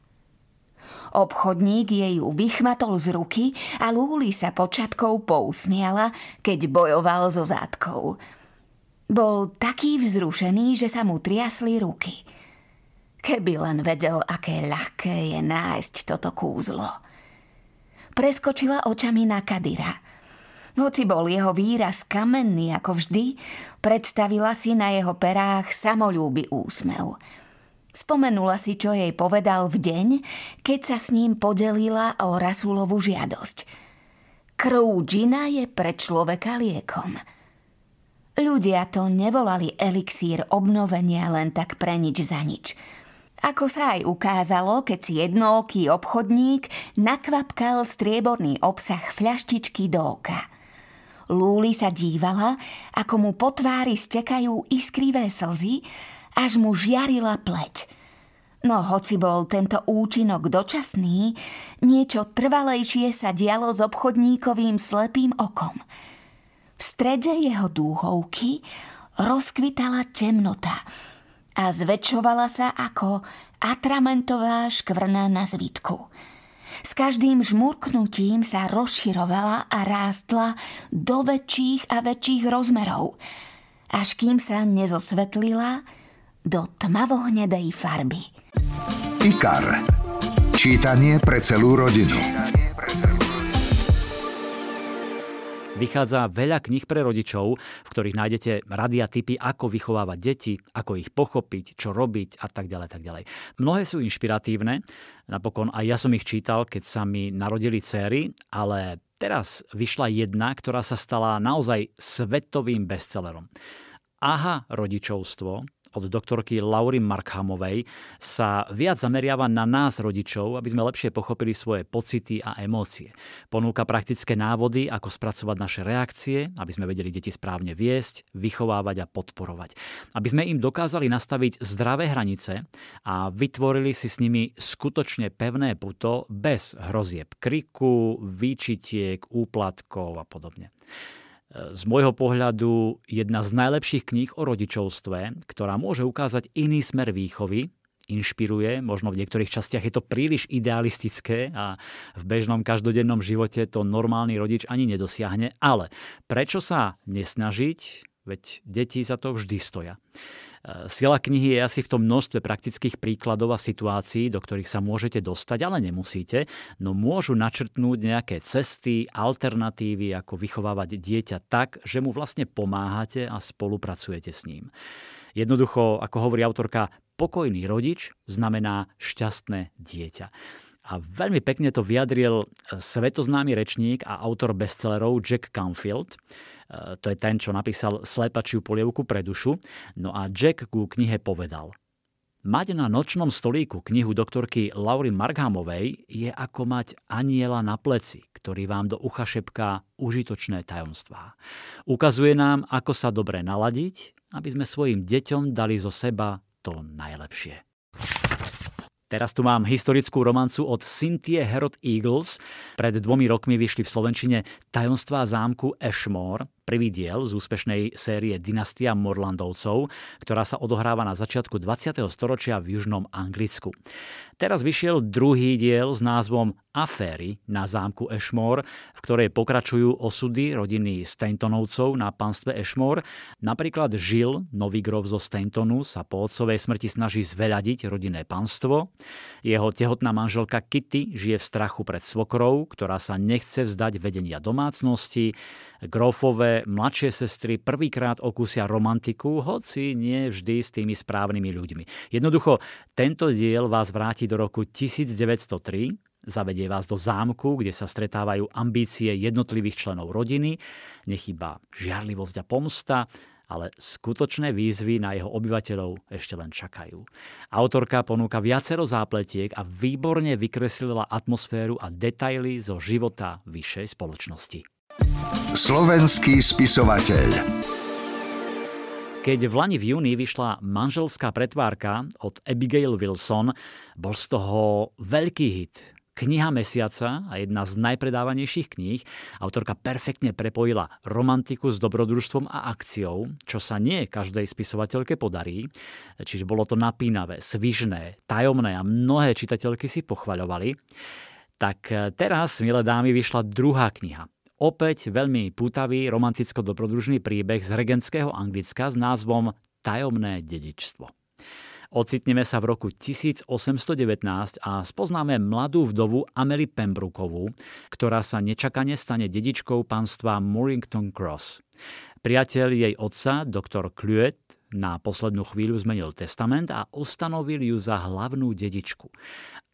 Obchodník jej ju vychmatol z ruky a Lúli sa počatkou pousmiala, keď bojoval so zadkou. Bol taký vzrušený, že sa mu triasli ruky. Keby len vedel, aké ľahké je nájsť toto kúzlo. Preskočila očami na Kadira. Hoci bol jeho výraz kamenný ako vždy, predstavila si na jeho perách samoľúby úsmev. Spomenula si, čo jej povedal v deň, keď sa s ním podelila o Rasulovu žiadosť. Krv džina je pre človeka liekom. Ľudia to nevolali elixír obnovenia len tak pre nič za nič. Ako sa aj ukázalo, keď si jednooký obchodník nakvapkal strieborný obsah fľaštičky do oka. Lúli sa dívala, ako mu po tvári stekajú iskrivé slzy, až mu žiarila pleť. No hoci bol tento účinok dočasný, niečo trvalejšie sa dialo s obchodníkovým slepým okom. V strede jeho dúhovky rozkvitala temnota a zväčšovala sa ako atramentová škvrna na zvitku. S každým žmurknutím sa rozširovala a rástla do väčších a väčších rozmerov, až kým sa nezosvetlila do tmavohnedej farby. IKAR. Čítanie pre celú rodinu. Vychádza veľa kníh pre rodičov, v ktorých nájdete rady a tipy, ako vychovávať deti, ako ich pochopiť, čo robiť a tak ďalej, tak ďalej. Mnohé sú inšpiratívne, napokon aj ja som ich čítal, keď sa mi narodili dcéry, ale teraz vyšla jedna, ktorá sa stala naozaj svetovým bestsellerom. AHA! Rodičovstvo od doktorky Laury Markhamovej sa viac zameriava na nás, rodičov, aby sme lepšie pochopili svoje pocity a emócie. Ponúka praktické návody, ako spracovať naše reakcie, aby sme vedeli deti správne viesť, vychovávať a podporovať. Aby sme im dokázali nastaviť zdravé hranice a vytvorili si s nimi skutočne pevné puto bez hrozieb kriku, výčitiek, úplatkov a podobne. Z môjho pohľadu jedna z najlepších kníh o rodičovstve, ktorá môže ukázať iný smer výchovy, inšpiruje, možno v niektorých častiach je to príliš idealistické a v bežnom každodennom živote to normálny rodič ani nedosiahne, ale prečo sa nesnažiť, Veď deti za to vždy stoja. Sila knihy je asi v tom množstve praktických príkladov a situácií, do ktorých sa môžete dostať, ale nemusíte, no môžu načrtnúť nejaké cesty, alternatívy, ako vychovávať dieťa tak, že mu vlastne pomáhate a spolupracujete s ním. Jednoducho, ako hovorí autorka, pokojný rodič znamená šťastné dieťa. A veľmi pekne to vyjadril svetoznámy rečník a autor bestsellerov Jack Canfield. To je ten, čo napísal Slepačiu polievku pre dušu. No a Jack ku knihe povedal: mať na nočnom stolíku knihu doktorky Laury Markhamovej je ako mať anjela na pleci, ktorý vám do ucha šepká užitočné tajomstvá. Ukazuje nám, ako sa dobre naladiť, aby sme svojim deťom dali zo seba to najlepšie. Teraz tu mám historickú romancu od Cynthie Herod Eagles. Pred 2 rokmi vyšli v slovenčine Tajomstvá zámku Ashmore, prvý diel z úspešnej série Dynastia Morlandovcov, ktorá sa odohráva na začiatku 20. storočia v južnom Anglicku. Teraz vyšiel druhý diel s názvom Aféry na zámku Ashmore, v ktorej pokračujú osudy rodiny Stantonovcov na panstve Ashmore. Napríklad Žil, nový grof zo Stantonu, sa po otcovej smrti snaží zveľadiť rodinné panstvo. Jeho tehotná manželka Kitty žije v strachu pred svokrou, ktorá sa nechce vzdať vedenia domácnosti. Grofové mladšie sestry prvýkrát okúsia romantiku, hoci nie vždy s tými správnymi ľuďmi. Jednoducho, tento diel vás vráti do roku 1903, zavedie vás do zámku, kde sa stretávajú ambície jednotlivých členov rodiny, nechýba žiarlivosť a pomsta, ale skutočné výzvy na jeho obyvateľov ešte len čakajú. Autorka ponúka viacero zápletiek a výborne vykreslila atmosféru a detaily zo života vyššej spoločnosti. Slovenský spisovateľ. Keď v lani v júni vyšla Manželská pretvárka od Abigail Wilson, bol z toho veľký hit. Kniha mesiaca a jedna z najpredávanejších kníh. Autorka perfektne prepojila romantiku s dobrodružstvom a akciou, čo sa nie každej spisovateľke podarí. Čiže bolo to napínavé, svižné, tajomné a mnohé čitateľky si pochvaľovali. Tak teraz, milé dámy, vyšla druhá kniha. Opäť veľmi pútavý romanticko-dobrodružný príbeh z regentského Anglicka s názvom Tajomné dedičstvo. Ocitneme sa v roku 1819 a spoznáme mladú vdovu Amelie Pembrookovú, ktorá sa nečakane stane dedičkou panstva Mornington Cross. Priateľ jej otca, doktor Cluet, na poslednú chvíľu zmenil testament a ustanovil ju za hlavnú dedičku.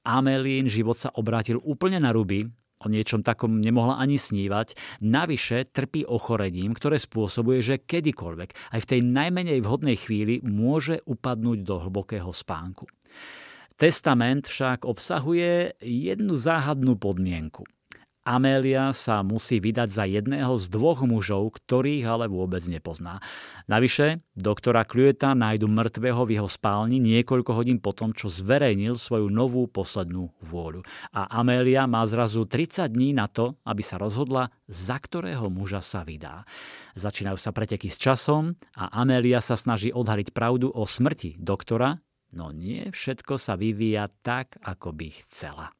Amelín život sa obrátil úplne na ruby, o niečom takom nemohla ani snívať. Navyše trpí ochorením, ktoré spôsobuje, že kedykoľvek, aj v tej najmenej vhodnej chvíli, môže upadnúť do hlbokého spánku. Testament však obsahuje jednu záhadnú podmienku. Amélia sa musí vydať za jedného z 2 mužov, ktorých ale vôbec nepozná. Navyše, doktora Clueta nájdu mŕtvého v jeho spálni niekoľko hodín potom, čo zverejnil svoju novú poslednú vôľu. A Amélia má zrazu 30 dní na to, aby sa rozhodla, za ktorého muža sa vydá. Začínajú sa preteky s časom a Amélia sa snaží odhaliť pravdu o smrti doktora, no nie všetko sa vyvíja tak, ako by chcela.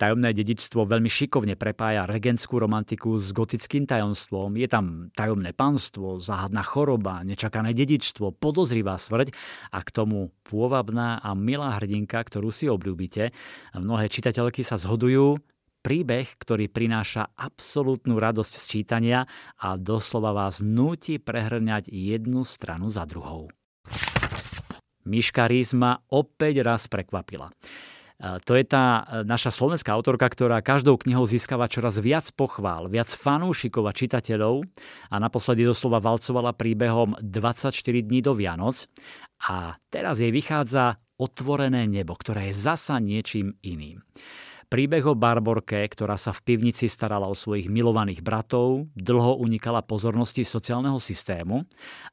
Tajomné dedičstvo veľmi šikovne prepája regentskú romantiku s gotickým tajomstvom. Je tam tajomné panstvo, záhadná choroba, nečakané dedičstvo, podozrivá smrť a k tomu pôvabná a milá hrdinka, ktorú si obľúbite. Mnohé čitateľky sa zhodujú. Príbeh, ktorý prináša absolútnu radosť z čítania a doslova vás núti prehrňať jednu stranu za druhou. Miška Ries ma opäť raz prekvapila. To je tá naša slovenská autorka, ktorá každou knihou získava čoraz viac pochvál, viac fanúšikov a čitateľov a naposledy doslova valcovala príbehom 24 dní do Vianoc. A teraz jej vychádza Otvorené nebo, ktoré je zasa niečím iným. Príbeh o Barborke, ktorá sa v pivnici starala o svojich milovaných bratov, dlho unikala pozornosti sociálneho systému,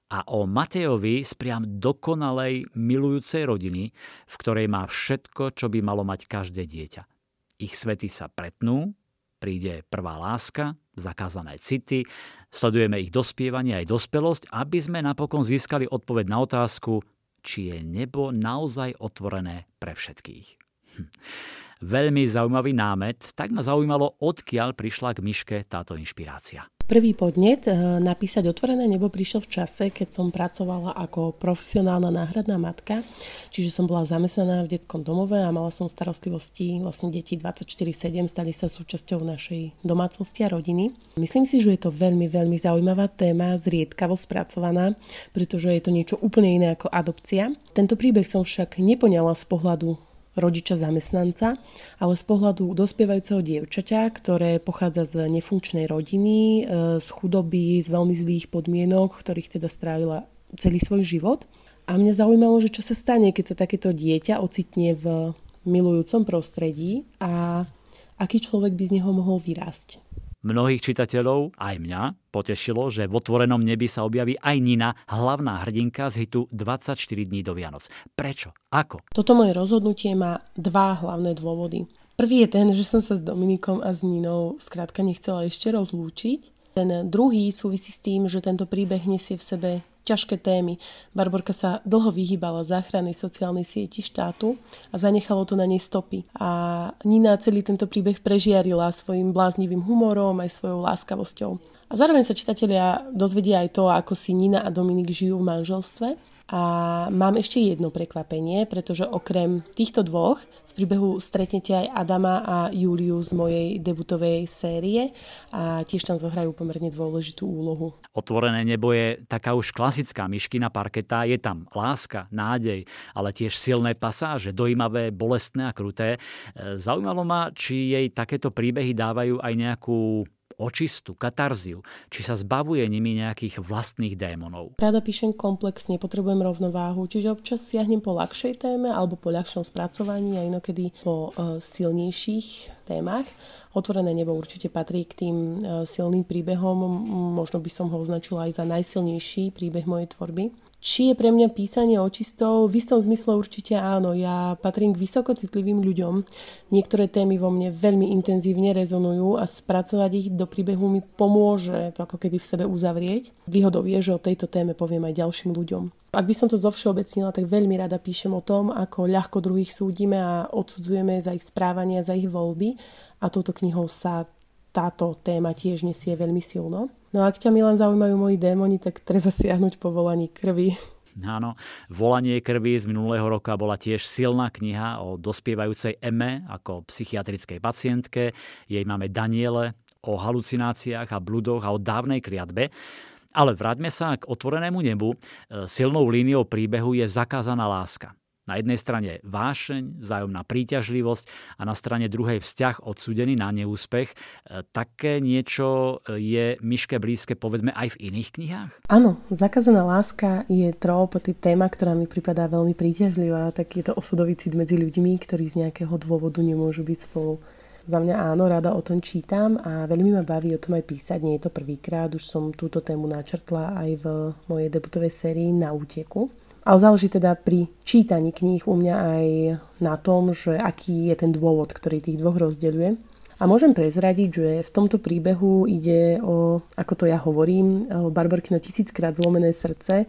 a o Matejovi z priam dokonalej milujúcej rodiny, v ktorej má všetko, čo by malo mať každé dieťa. Ich svety sa pretnú, príde prvá láska, zakázané city, sledujeme ich dospievanie aj dospelosť, aby sme napokon získali odpoveď na otázku, či je nebo naozaj otvorené pre všetkých. Veľmi zaujímavý námet, tak ma zaujímalo, odkiaľ prišla k Miške táto inšpirácia. Prvý podnet napísať Otvorené nebo prišiel v čase, keď som pracovala ako profesionálna náhradná matka, čiže som bola zamestnaná v detskom domove a mala som starostlivosti vlastne deti 24/7, stali sa súčasťou našej domácnosti a rodiny. Myslím si, že je to veľmi, veľmi zaujímavá téma, zriedkavo spracovaná, pretože je to niečo úplne iné ako adopcia. Tento príbeh som však nepoňala z pohľadu rodiča zamestnanca, ale z pohľadu dospievajúceho dievčaťa, ktoré pochádza z nefunkčnej rodiny, z chudoby, z veľmi zlých podmienok, ktorých teda strávila celý svoj život. A mňa zaujímalo, že čo sa stane, keď sa takéto dieťa ocitne v milujúcom prostredí a aký človek by z neho mohol vyrásť. Mnohých čitateľov, aj mňa, potešilo, že v Otvorenom nebi sa objaví aj Nina, hlavná hrdinka z hitu 24 dní do Vianoc. Prečo? Ako? Toto moje rozhodnutie má dva hlavné dôvody. Prvý je ten, že som sa s Dominikom a s Ninou skrátka nechcela ešte rozlúčiť. Ten druhý súvisí s tým, že tento príbeh nesie v sebe ťažké témy. Barborka sa dlho vyhýbala záchrannej sociálnej sieti štátu a zanechalo to na nej stopy. A Nina celý tento príbeh prežiarila svojim bláznivým humorom aj svojou láskavosťou. A zároveň sa čitatelia dozvedia aj to, ako si Nina a Dominik žijú v manželstve. A mám ešte jedno prekvapenie, pretože okrem týchto dvoch v príbehu stretnete aj Adama a Júliu z mojej debutovej série a tiež tam zohrajú pomerne dôležitú úlohu. Otvorené nebo je taká už klasická myškina parketa, je tam láska, nádej, ale tiež silné pasáže, dojímavé, bolestné a kruté. Zaujímalo ma, či jej takéto príbehy dávajú aj nejakú očistu, katarziu, či sa zbavuje nimi nejakých vlastných démonov. Rada píšem komplexne, potrebujem rovnováhu, čiže občas siahnem po ľahšej téme alebo po ľahšom spracovaní a inokedy po silnejších témach. Otvorené nebo určite patrí k tým silným príbehom, možno by som ho označila aj za najsilnejší príbeh mojej tvorby. Či je pre mňa písanie očistou? V istom zmysle určite áno. Ja patrím k vysokocitlivým ľuďom. Niektoré témy vo mne veľmi intenzívne rezonujú a spracovať ich do príbehu mi pomôže to ako keby v sebe uzavrieť. Výhodou je, že o tejto téme poviem aj ďalším ľuďom. Ak by som to zovšeobecnila, tak veľmi rada píšem o tom, ako ľahko druhých súdime a odsudzujeme za ich správanie, za ich voľby. A touto knihou sa táto téma tiež nesie veľmi silno. No a ak ťa, Milan, zaujímajú moji démoni, tak treba siahnuť po volaní krvi. Áno, Volanie krvi z minulého roka bola tiež silná kniha o dospievajúcej Eme ako psychiatrickej pacientke. Jej máme Daniele, o halucináciách a bludoch a o dávnej kliatbe. Ale vráťme sa k Otvorenému nebu. Silnou líniou príbehu je zakázaná láska. Na jednej strane vášeň, vzájomná príťažlivosť a na strane druhej vzťah odsúdený na neúspech. Také niečo je Miške blízke, povedzme, aj v iných knihách? Áno, Zakázaná láska je trop, téma, ktorá mi pripadá veľmi príťažlivá. Tak je to osudový cit medzi ľuďmi, ktorí z nejakého dôvodu nemôžu byť spolu. Za mňa áno, rada o tom čítam a veľmi ma baví o tom aj písať. Nie je to prvýkrát, už som túto tému načrtla aj v mojej debutovej sérii Na úteku. Ale záleží teda pri čítaní kníh u mňa aj na tom, že aký je ten dôvod, ktorý tých dvoch rozdeľuje. A môžem prezradiť, že v tomto príbehu ide o, ako to ja hovorím, o Barborkino tisíckrát zlomené srdce.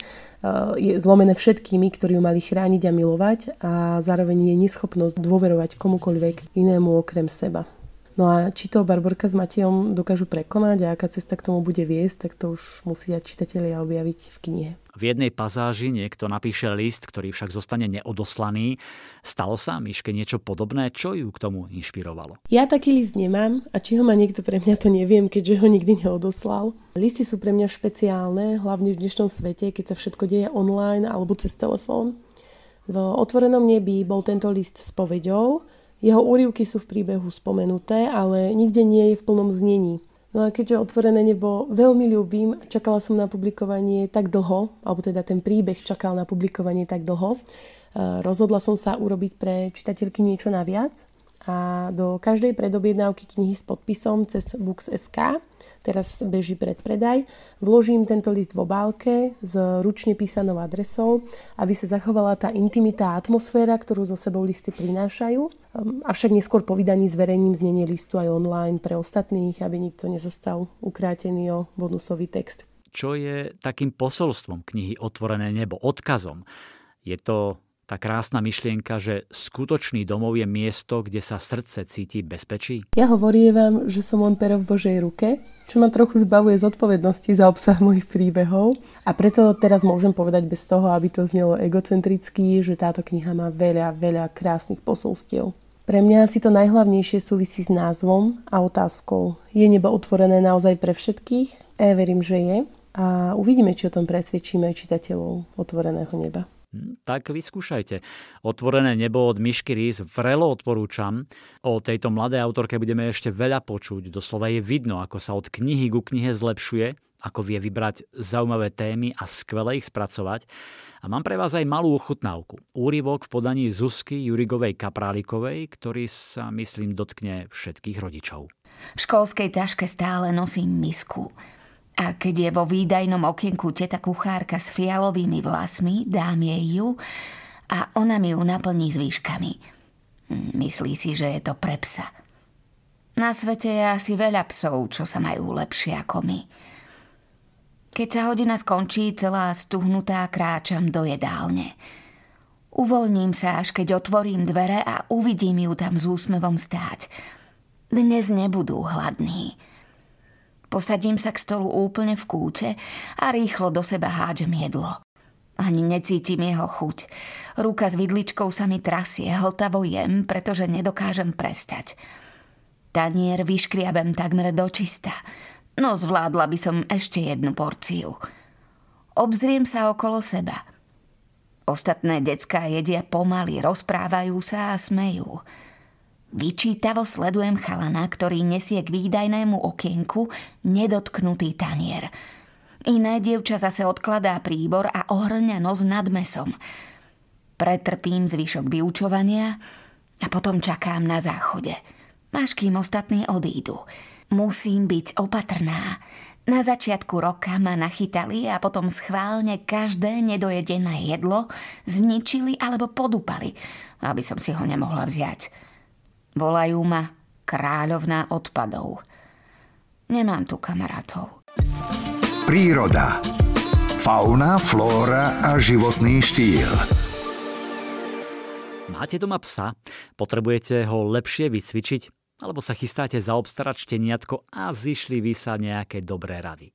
Je zlomené všetkými, ktorí ju mali chrániť a milovať a zároveň je neschopnosť dôverovať komukoľvek inému okrem seba. No a či to Barborka s Matejom dokážu prekonať a aká cesta k tomu bude viesť, tak to už musia čitatelia objaviť v knihe. V jednej pasáži niekto napíše list, ktorý však zostane neodoslaný. Stalo sa Miške niečo podobné? Čo ju k tomu inšpirovalo? Ja taký list nemám a či ho má niekto pre mňa, to neviem, keďže ho nikdy neodoslal. Listy sú pre mňa špeciálne, hlavne v dnešnom svete, keď sa všetko deje online alebo cez telefón. V Otvorenom nebi bol tento list s povedou. Jeho úryvky sú v príbehu spomenuté, ale nikde nie je v plnom znení. No a keďže Otvorené nebo veľmi ľúbim, čakala som na publikovanie tak dlho, alebo teda ten príbeh čakal na publikovanie tak dlho, rozhodla som sa urobiť pre čitateľky niečo naviac a do každej predobjednávky knihy s podpisom cez books.sk, teraz beží predpredaj, vložím tento list v obálke s ručne písanou adresou, aby sa zachovala tá intimita a atmosféra, ktorú so sebou listy prinášajú. Avšak neskôr po vydaní zverejním znenie listu aj online pre ostatných, aby nikto nezastal ukrátený o bonusový text. Čo je takým posolstvom knihy Otvorené nebo, odkazom? Je to tá krásna myšlienka, že skutočný domov je miesto, kde sa srdce cíti bezpečí? Ja hovorím vám, že som on pero v Božej ruke, čo ma trochu zbavuje zodpovednosti za obsah mojich príbehov. A preto teraz môžem povedať bez toho, aby to znelo egocentricky, že táto kniha má veľa, veľa krásnych posolstiev. Pre mňa si to najhlavnejšie súvisí s názvom a otázkou. Je nebo otvorené naozaj pre všetkých? Ja verím, že je. A uvidíme, či o tom presvedčíme čitateľov Otvoreného neba. Tak vyskúšajte. Otvorené nebo od Mišky Ries vrelo odporúčam. O tejto mladej autorke budeme ešte veľa počuť. Doslova je vidno, ako sa od knihy ku knihe zlepšuje, ako vie vybrať zaujímavé témy a skvele ich spracovať. A mám pre vás aj malú ochutnávku. Úryvok v podaní Zuzky Jurigovej-Kaprálikovej, ktorý sa, myslím, dotkne všetkých rodičov. V školskej taške stále nosím misku. A keď je vo výdajnom okienku teta kuchárka s fialovými vlasmi, dám jej ju a ona mi ju naplní zvýškami. Myslí si, že je to pre psa. Na svete je asi veľa psov, čo sa majú lepšie ako my. Keď sa hodina skončí, celá stuhnutá kráčam do jedálne. Uvoľním sa, až keď otvorím dvere a uvidím ju tam s úsmevom stáť. Dnes nebudú hladní. Posadím sa k stolu úplne v kúte a rýchlo do seba hádžem jedlo. Ani necítim jeho chuť. Ruka s vidličkou sa mi trasie, hltavo jem, pretože nedokážem prestať. Tanier vyškriabem takmer dočista, no zvládla by som ešte jednu porciu. Obzriem sa okolo seba. Ostatné decká jedia pomaly, rozprávajú sa a smejú. Vyčítavo sledujem chalana, ktorý nesie k výdajnému okienku nedotknutý tanier. Iné dievča zase odkladá príbor a ohrňa nos nad mesom. Pretrpím zvyšok vyučovania a potom čakám na záchode. Až kým ostatní odídu. Musím byť opatrná. Na začiatku roka ma nachytali a potom schválne každé nedojedené jedlo zničili alebo podúpali, aby som si ho nemohla vziať. Volajú ma kráľovná odpadov. Nemám tu kamarátov. Príroda. Fauna, flóra a životný štýl. Máte doma psa? Potrebujete ho lepšie vycvičiť? Alebo sa chystáte zaobstarať šteniatko a zišli vy sa nejaké dobré rady?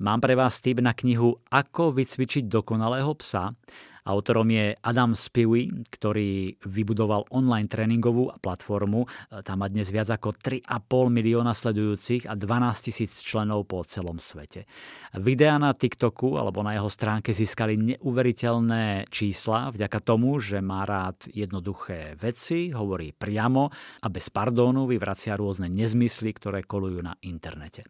Mám pre vás tip na knihu Ako vycvičiť dokonalého psa. Autorom je Adam Spiwi, ktorý vybudoval online tréningovú platformu. Tam má dnes viac ako 3,5 milióna sledujúcich a 12 000 členov po celom svete. Videá na TikToku alebo na jeho stránke získali neuveriteľné čísla vďaka tomu, že má rád jednoduché veci, hovorí priamo a bez pardónu vyvracia rôzne nezmysly, ktoré kolujú na internete.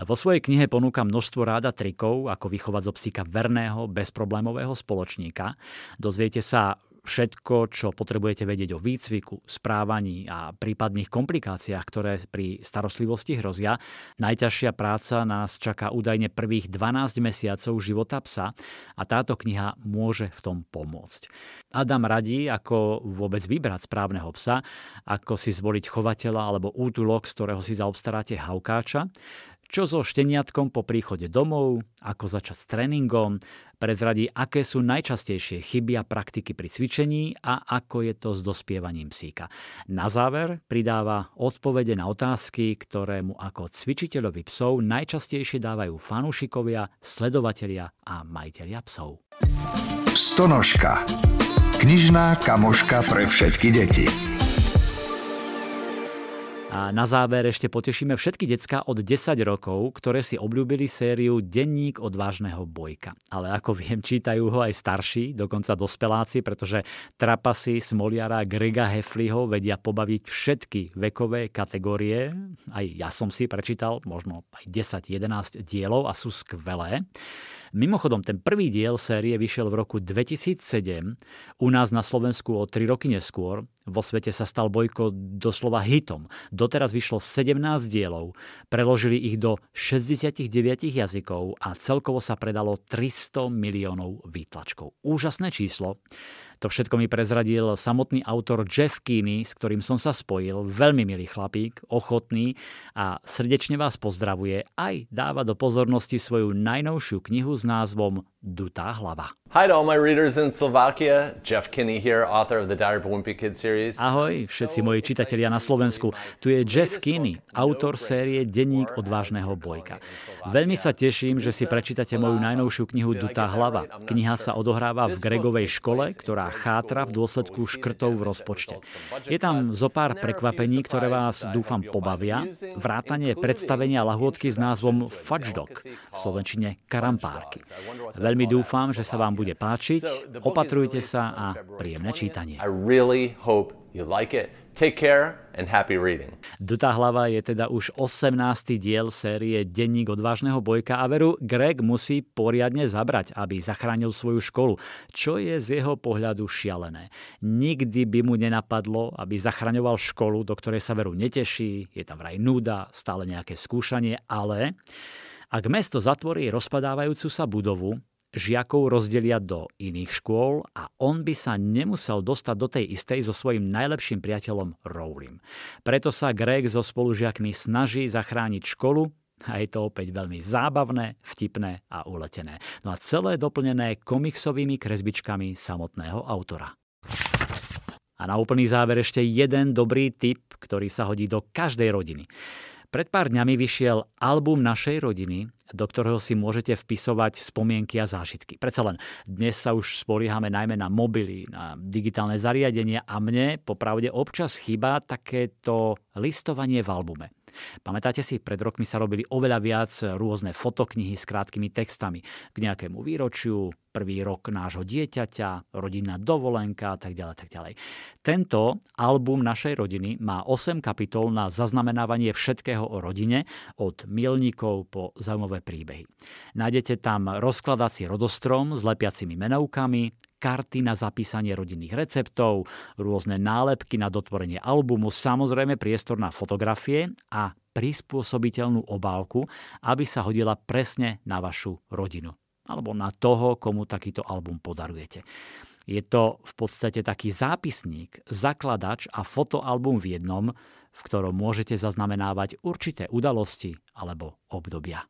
Vo svojej knihe ponúka množstvo rád a trikov, ako vychovať zo psíka verného, bezproblémového spoločníka. Dozviete sa všetko, čo potrebujete vedieť o výcviku, správaní a prípadných komplikáciách, ktoré pri starostlivosti hrozia. Najťažšia práca nás čaká údajne prvých 12 mesiacov života psa a táto kniha môže v tom pomôcť. Adam radí, ako vôbec vybrať správneho psa, ako si zvoliť chovateľa alebo útulok, z ktorého si zaobstaráte haukáča, čo so šteniatkom po príchode domov, ako začať s tréningom, prezradí, aké sú najčastejšie chyby a praktiky pri cvičení a ako je to s dospievaním psíka. Na záver pridáva odpovede na otázky, ktoré mu ako cvičiteľovi psov najčastejšie dávajú fanúšikovia, sledovatelia a majitelia psov. Stonožka. Knižná kamoška pre všetky deti. A na záver ešte potešíme všetky decká od 10 rokov, ktoré si obľúbili sériu Denník odvážneho bojka. Ale ako viem, čítajú ho aj starší, dokonca dospeláci, pretože Trapasy, Smoliara, Grega Heffleyho vedia pobaviť všetky vekové kategórie. Aj ja som si prečítal možno aj 10-11 dielov a sú skvelé. Mimochodom, ten prvý diel série vyšiel v roku 2007, u nás na Slovensku o 3 roky neskôr. Vo svete sa stal Bojko doslova hitom. Doteraz vyšlo 17 dielov, preložili ich do 69 jazykov a celkovo sa predalo 300 miliónov výtlačkov. Úžasné číslo. To všetko mi prezradil samotný autor Jeff Kinney, s ktorým som sa spojil. Veľmi milý chlapík, ochotný a srdečne vás pozdravuje. Aj dáva do pozornosti svoju najnovšiu knihu s názvom Dutá hlava. Hi to all my readers in Slovakia. Jeff Kinney here, author of the Diary of a Wimpy Kid series. Ahoj, všetci moji čitatelia na Slovensku. Tu je Jeff Kinney, autor série Denník odvážneho bojka. Veľmi sa teším, že si prečítate moju najnovšiu knihu Dutá hlava. Kniha sa odohráva v Gregovej škole, ktorá chátra v dôsledku škrtov v rozpočte. Je tam zo pár prekvapení, ktoré vás, dúfam, pobavia. Vrátanie predstavenia lahôdky s názvom Fudge Dog, v slovenčine karampárky. Veľmi dúfam, že sa vám bude páčiť. Opatrujte sa a príjemné čítanie. Dutá hlava je teda už 18. diel série Denník odvážneho bojka a veru, Greg musí poriadne zabrať, aby zachránil svoju školu, čo je z jeho pohľadu šialené. Nikdy by mu nenapadlo, aby zachraňoval školu, do ktorej sa veru neteší, je tam vraj núda, stále nejaké skúšanie, ale ak mesto zatvorí rozpadávajúcu sa budovu, žiakov rozdelia do iných škôl a on by sa nemusel dostať do tej istej so svojím najlepším priateľom Rowlim. Preto sa Greg so spolužiakmi snaží zachrániť školu a je to opäť veľmi zábavné, vtipné a uletené. No a celé doplnené komiksovými kresbičkami samotného autora. A na úplný záver ešte jeden dobrý tip, ktorý sa hodí do každej rodiny. Pred pár dňami vyšiel album našej rodiny, do ktorého si môžete vpisovať spomienky a zážitky. Predsa len, dnes sa už spoliehame najmä na mobily, na digitálne zariadenia a mne popravde občas chýba takéto listovanie v albume. Pamätáte si, pred rokmi sa robili oveľa viac rôzne fotoknihy s krátkými textami k nejakému výročiu, prvý rok nášho dieťaťa, rodinná dovolenka a tak ďalej, tak ďalej. Tento album našej rodiny má 8 kapitol na zaznamenávanie všetkého o rodine, od milníkov po zaujímavé príbehy. Nájdete tam rozkladací rodostrom s lepiacimi menovkami, karty na zapísanie rodinných receptov, rôzne nálepky na dotvorenie albumu, samozrejme priestor na fotografie a prispôsobiteľnú obálku, aby sa hodila presne na vašu rodinu alebo na toho, komu takýto album podarujete. Je to v podstate taký zápisník, zakladač a fotoalbum v jednom, v ktorom môžete zaznamenávať určité udalosti alebo obdobia.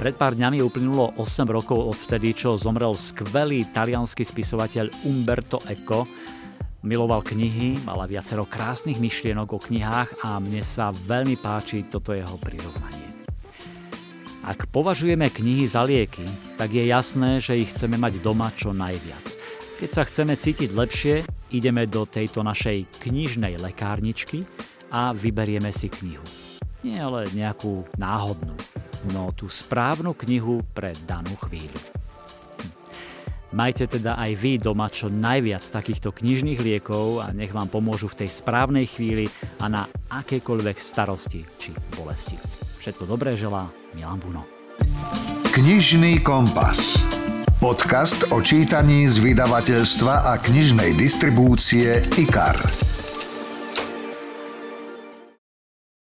Pred pár dňami uplynulo 8 rokov od vtedy, čo zomrel skvelý taliansky spisovateľ Umberto Eco. Miloval knihy, mal viacero krásnych myšlienok o knihách a mne sa veľmi páči toto jeho prirovnanie. Ak považujeme knihy za lieky, tak je jasné, že ich chceme mať doma čo najviac. Keď sa chceme cítiť lepšie, ideme do tejto našej knižnej lekárničky a vyberieme si knihu. Nie ale nejakú náhodnú, no tú správnu knihu pre danú chvíľu. Majte teda aj vy doma čo najviac takýchto knižných liekov a nech vám pomôžu v tej správnej chvíli a na akékoľvek starosti či bolesti. Všetko dobré želá Milan Buno. Knižný kompas. Podcast o čítaní z vydavateľstva a knižnej distribúcie IKAR.